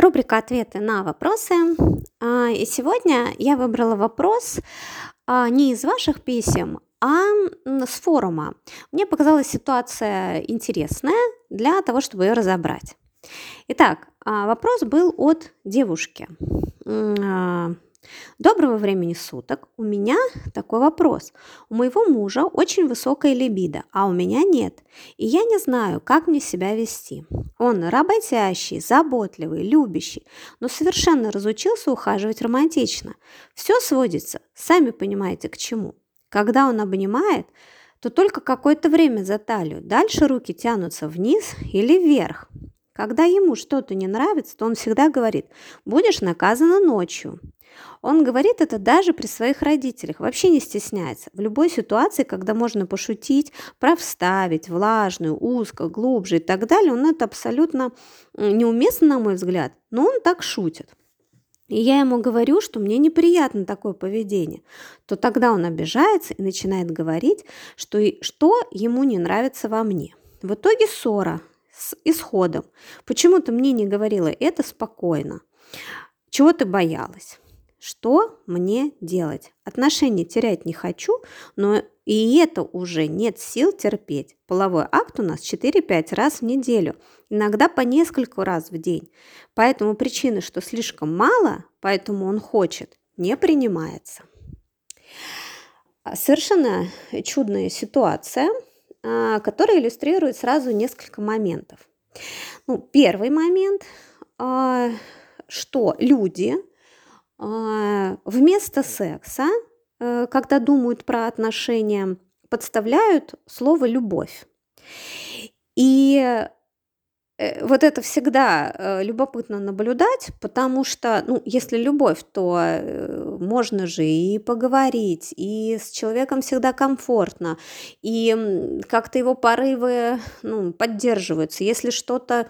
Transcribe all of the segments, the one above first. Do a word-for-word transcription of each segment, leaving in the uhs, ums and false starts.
Рубрика «Ответы на вопросы». И сегодня я выбрала вопрос не из ваших писем, а с форума. Мне показалась ситуация интересная для того, чтобы ее разобрать. Итак, вопрос был от девушки. Доброго времени суток. У меня такой вопрос. У моего мужа очень высокая либидо, а у меня нет. И я не знаю, как мне себя вести. Он работящий, заботливый, любящий, но совершенно разучился ухаживать романтично. Все сводится, сами понимаете, к чему. Когда он обнимает, то только какое-то время за талию. Дальше руки тянутся вниз или вверх. Когда ему что-то не нравится, то он всегда говорит: «Будешь наказана ночью». Он говорит это даже при своих родителях, вообще не стесняется. В любой ситуации, когда можно пошутить, провставить, влажную, узко, глубже и так далее, он это абсолютно неуместно, на мой взгляд, но он так шутит. И я ему говорю, что мне неприятно такое поведение, то тогда он обижается и начинает говорить, что, и, что ему не нравится во мне. В итоге ссора с исходом. Почему ты мне не говорила это спокойно? Чего ты боялась? Что мне делать? Отношения терять не хочу, но и это уже нет сил терпеть. Половой акт у нас четыре-пять раз в неделю, иногда по несколько раз в день. Поэтому причина, что слишком мало, поэтому он хочет, не принимается. Совершенно чудная ситуация, которая иллюстрирует сразу несколько моментов. Ну, первый момент, что люди... вместо секса, когда думают про отношения, подставляют слово «любовь». И вот это всегда любопытно наблюдать, потому что, ну, если любовь, то можно же и поговорить, и с человеком всегда комфортно, и как-то его порывы, ну, поддерживаются. Если что-то...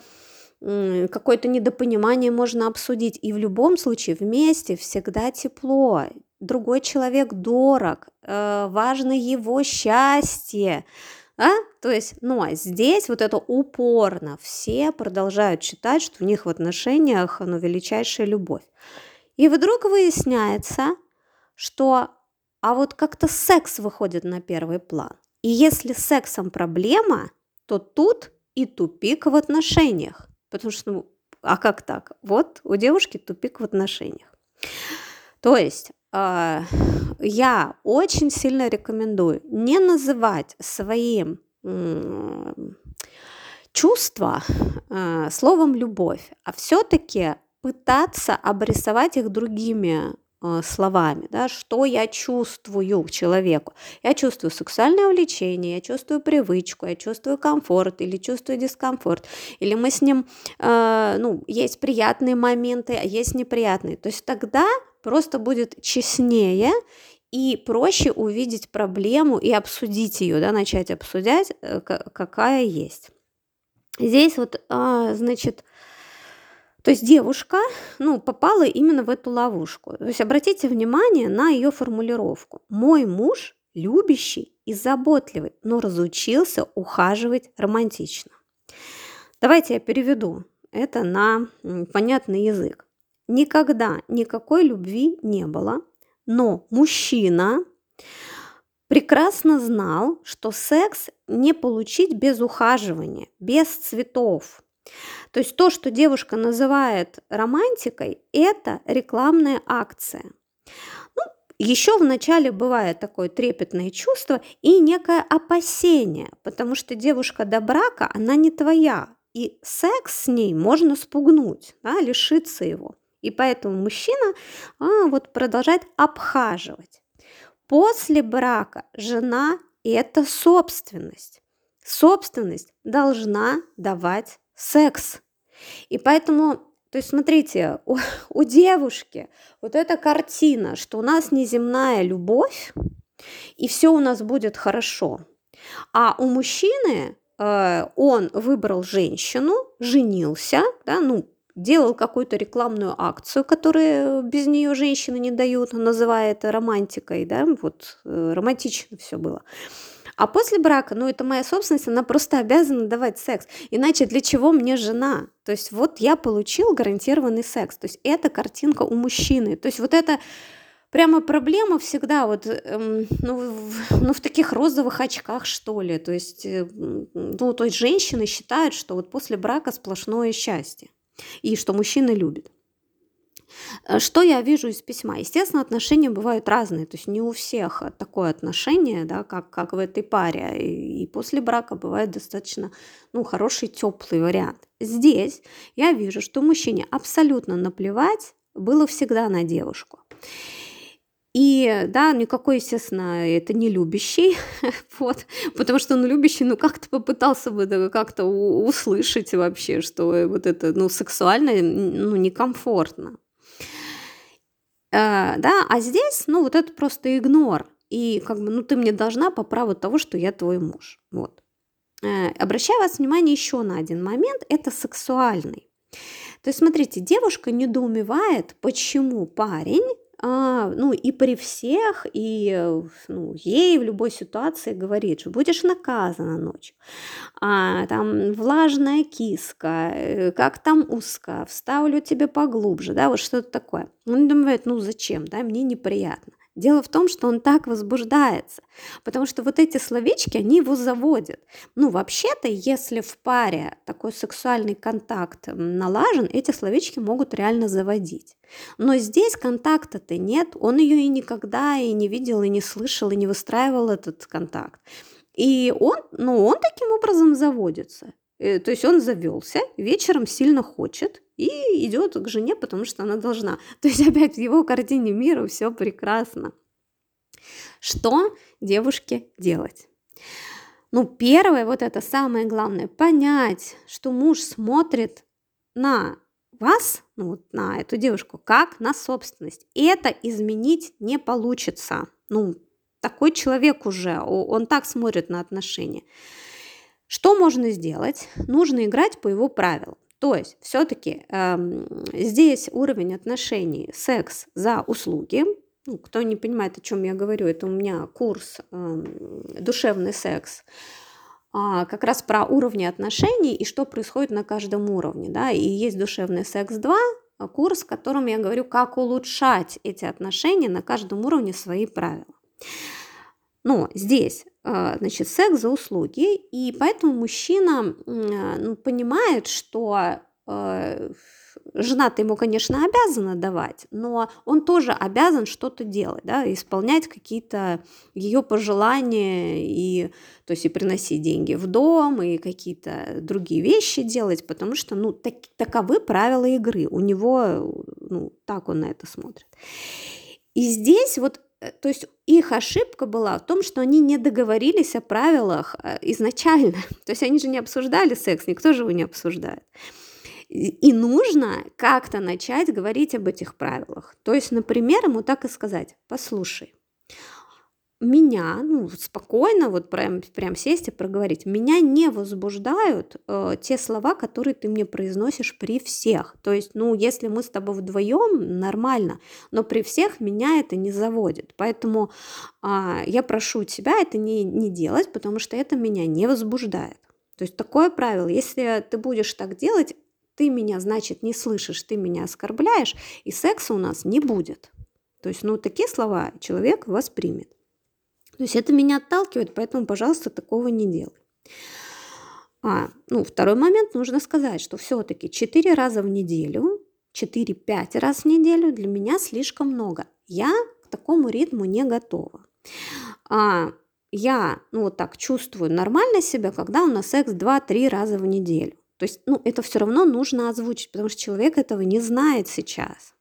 какое-то недопонимание можно обсудить. И в любом случае вместе всегда тепло. Другой человек дорог. Важно его счастье. А? То есть, ну а здесь вот это упорно. Все продолжают считать, что у них в отношениях, ну, величайшая любовь. И вдруг выясняется, что а вот как-то секс выходит на первый план. И если с сексом проблема, то тут и тупик в отношениях. Потому что, ну, а как так? Вот у девушки тупик в отношениях. То есть э, я очень сильно рекомендую не называть свои э, чувства э, словом «любовь», а все-таки пытаться обрисовать их другими э, словами. Да? Что я чувствую к человеку? Я чувствую сексуальное влечение, я чувствую привычку, я чувствую комфорт или чувствую дискомфорт, или мы с ним, э, ну, есть приятные моменты, а есть неприятные. То есть тогда просто будет честнее и проще увидеть проблему и обсудить ее, да, начать обсуждать, э, какая есть. Здесь вот, э, значит... То есть девушка, ну, попала именно в эту ловушку. То есть обратите внимание на ее формулировку. «Мой муж любящий и заботливый, но разучился ухаживать романтично». Давайте я переведу это на понятный язык. Никогда никакой любви не было, но мужчина прекрасно знал, что секс не получить без ухаживания, без цветов. То есть то, что девушка называет романтикой, это рекламная акция. Ну, еще вначале бывает такое трепетное чувство и некое опасение, потому что девушка до брака, она не твоя, и секс с ней можно спугнуть, да, лишиться его. И поэтому мужчина а, вот продолжает обхаживать. После брака жена – это собственность. Собственность должна давать секс. И поэтому, то есть смотрите, у, у девушки вот эта картина, что у нас неземная любовь, и все у нас будет хорошо. А у мужчины э, он выбрал женщину, женился, да, ну, делал какую-то рекламную акцию, которую без нее женщины не дают, называя это романтикой, да, вот э, романтично все было. А после брака, ну, это моя собственность, она просто обязана давать секс. Иначе для чего мне жена? То есть вот я получил гарантированный секс. То есть это картинка у мужчины. То есть вот это прямо проблема всегда вот, эм, ну, в, ну, в таких розовых очках, что ли. То есть, э, ну, то есть женщины считают, что вот после брака сплошное счастье. И что мужчины любят. Что я вижу из письма? Естественно, отношения бывают разные, то есть не у всех такое отношение, да, как, как в этой паре, и, и после брака бывает достаточно, ну, хороший, теплый вариант. Здесь я вижу, что мужчине абсолютно наплевать было всегда на девушку. И, да, никакой, естественно, это не любящий, вот, потому что он любящий, ну, как-то попытался бы да, как-то у- услышать вообще, что вот это, ну, сексуально, ну, некомфортно. Э, да, а здесь, ну, вот это просто игнор, и как бы, ну, ты мне должна по праву того, что я твой муж, вот. Э, обращаю вас внимание еще на один момент, это сексуальный. То есть, смотрите, девушка недоумевает, почему парень, А, ну и при всех, и ну, ей в любой ситуации говорит, что будешь наказана ночью, а, там влажная киска, как там узко, вставлю тебе поглубже, да, вот что-то такое. Он думает, ну зачем, да, мне неприятно. Дело в том, что он так возбуждается, потому что вот эти словечки, они его заводят. Ну, вообще-то, если в паре такой сексуальный контакт налажен, эти словечки могут реально заводить. Но здесь контакта-то нет, он ее и никогда и не видел, и не слышал, и не выстраивал этот контакт. И он, ну, он таким образом заводится. То есть он завелся, вечером сильно хочет и идет к жене, потому что она должна. То есть опять в его картине мира все прекрасно. Что девушке делать? Ну, первое, вот это самое главное, понять, что муж смотрит на вас, ну, вот на эту девушку, как на собственность. И это изменить не получится. Ну, такой человек уже, он так смотрит на отношения. Что можно сделать? Нужно играть по его правилам. То есть все-таки э, здесь уровень отношений секс за услуги. Ну, кто не понимает, о чем я говорю, это у меня курс э, «Душевный секс». А, как раз про уровни отношений и что происходит на каждом уровне. Да? И есть «Душевный секс-два», курс, в котором я говорю, как улучшать эти отношения на каждом уровне свои правила. Но здесь... значит, секс за услуги, и поэтому мужчина ну, понимает, что э, жена-то ему, конечно, обязана давать, но он тоже обязан что-то делать, да, исполнять какие-то ее пожелания, и, то есть и приносить деньги в дом, и какие-то другие вещи делать, потому что ну, так, таковы правила игры, у него, ну, так он на это смотрит. И здесь вот то есть их ошибка была в том, что они не договорились о правилах изначально. То есть они же не обсуждали секс, никто же его не обсуждает. И нужно как-то начать говорить об этих правилах. То есть, например, ему так и сказать: послушай, меня, ну, спокойно, вот прям, прям сесть и проговорить, меня не возбуждают э, те слова, которые ты мне произносишь при всех. То есть, ну, если мы с тобой вдвоем, нормально, но при всех меня это не заводит. Поэтому э, я прошу тебя это не, не делать, потому что это меня не возбуждает. То есть такое правило, если ты будешь так делать, ты меня, значит, не слышишь, ты меня оскорбляешь, и секса у нас не будет. То есть, ну, такие слова человек воспримет. То есть это меня отталкивает, поэтому, пожалуйста, такого не делай. А, ну, второй момент, нужно сказать, что все-таки четыре раза в неделю, четыре-пять раз в неделю для меня слишком много. Я к такому ритму не готова. А, я, ну, вот так чувствую нормально себя, когда у нас секс два-три раза в неделю. То есть, ну, это все равно нужно озвучить, потому что человек этого не знает сейчас.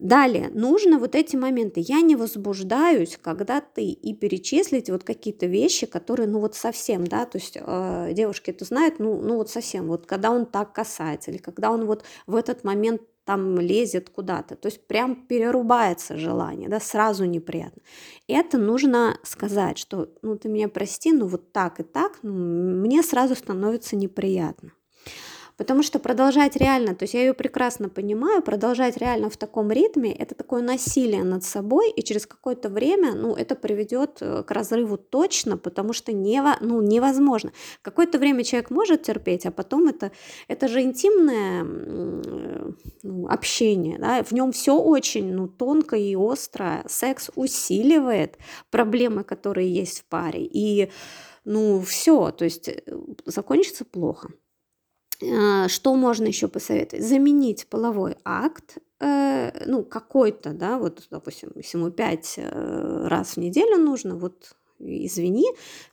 Далее, нужно вот эти моменты. Я не возбуждаюсь, когда ты, и перечислить вот какие-то вещи, которые, ну вот совсем, да, то есть э, девушки это знают, ну, ну вот совсем, вот когда он так касается, или когда он вот в этот момент там лезет куда-то, то есть прям перерубается желание, да, сразу неприятно. Это нужно сказать, что, ну ты меня прости, ну вот так и так, ну, мне сразу становится неприятно. Потому что продолжать реально, то есть я ее прекрасно понимаю, продолжать реально в таком ритме это такое насилие над собой, и через какое-то время, ну, это приведет к разрыву точно, потому что нево, ну, невозможно. Какое-то время человек может терпеть, а потом это, это же интимное ну, общение, да? В нем все очень ну, тонко и остро. Секс усиливает проблемы, которые есть в паре, и ну, все, то есть закончится плохо. Что можно еще посоветовать? Заменить половой акт, э, ну, какой-то, да, вот, допустим, если ему пять раз в неделю нужно, вот, извини,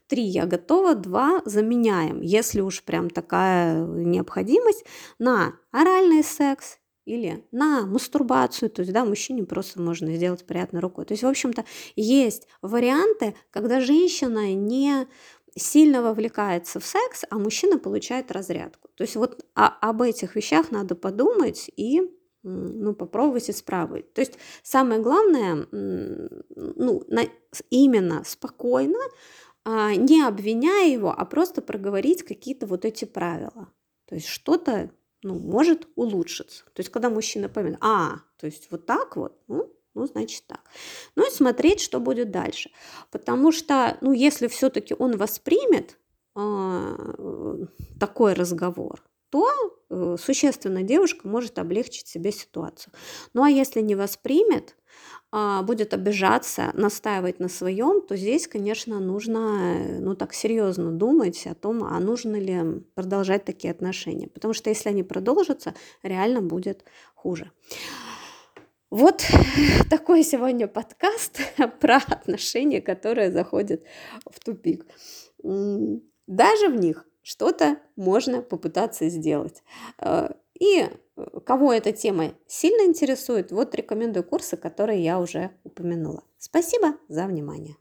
три я готова, два заменяем, если уж прям такая необходимость, на оральный секс или на мастурбацию, то есть, да, мужчине просто можно сделать приятно рукой. То есть, в общем-то, есть варианты, когда женщина не... сильно вовлекается в секс, а мужчина получает разрядку. То есть вот о, об этих вещах надо подумать и ну, попробовать исправить. То есть самое главное, ну, на, именно спокойно, а, не обвиняя его, а просто проговорить какие-то вот эти правила. То есть что-то ну, может улучшиться. То есть когда мужчина поймет, а, то есть вот так вот, ну, Ну, значит так. Ну и смотреть, что будет дальше. Потому что, ну, если все-таки он воспримет э, такой разговор, то э, существенно девушка может облегчить себе ситуацию. Ну а если не воспримет, э, будет обижаться, настаивать на своем, то здесь, конечно, нужно, ну, так серьезно думать о том, а нужно ли продолжать такие отношения. Потому что если они продолжатся, реально будет хуже. Вот такой сегодня подкаст про отношения, которые заходят в тупик. Даже в них что-то можно попытаться сделать. И кого эта тема сильно интересует, вот рекомендую курсы, которые я уже упомянула. Спасибо за внимание.